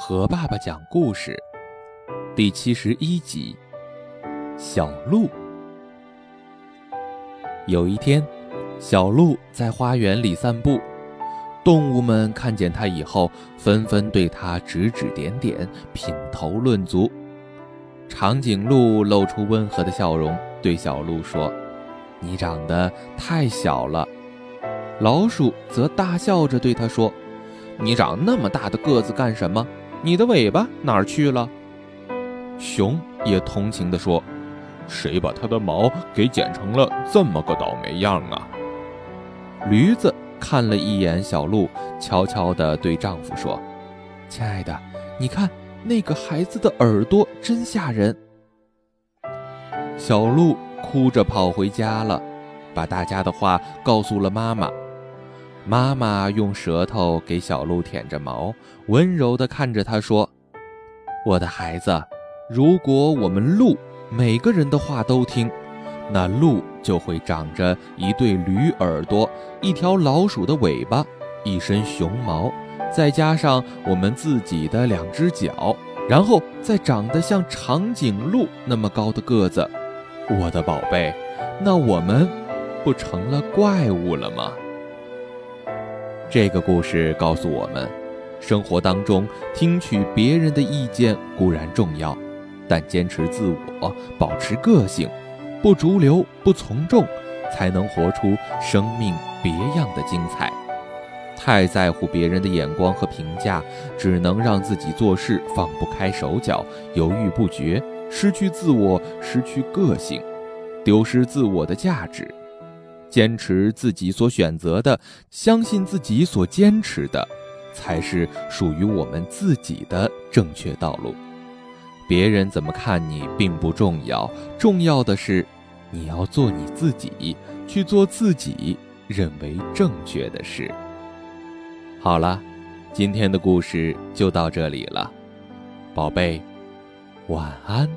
和爸爸讲故事第71集，小鹿。有一天，小鹿在花园里散步，动物们看见它以后，纷纷对它指指点点，品头论足。长颈鹿露出温和的笑容，对小鹿说：“你长得太小了。”老鼠则大笑着对它说：“你长那么大的个子干什么？你的尾巴哪儿去了？”熊也同情地说：“谁把它的毛给剪成了这么个倒霉样啊？”驴子看了一眼小鹿，悄悄地对丈夫说：“亲爱的，你看那个孩子的耳朵真吓人。”小鹿哭着跑回家了，把大家的话告诉了妈妈。妈妈用舌头给小鹿舔着毛，温柔地看着她说：“我的孩子，如果我们鹿每个人的话都听，那鹿就会长着一对驴耳朵，一条老鼠的尾巴，一身熊毛，再加上我们自己的2只脚，然后再长得像长颈鹿那么高的个子。我的宝贝，那我们不成了怪物了吗？”这个故事告诉我们，生活当中听取别人的意见固然重要，但坚持自我，保持个性，不逐流，不从众，才能活出生命别样的精彩。太在乎别人的眼光和评价，只能让自己做事放不开手脚，犹豫不决，失去自我，失去个性，丢失自我的价值。坚持自己所选择的，相信自己所坚持的，才是属于我们自己的正确道路。别人怎么看你并不重要，重要的是你要做你自己，去做自己认为正确的事。好了，今天的故事就到这里了，宝贝，晚安。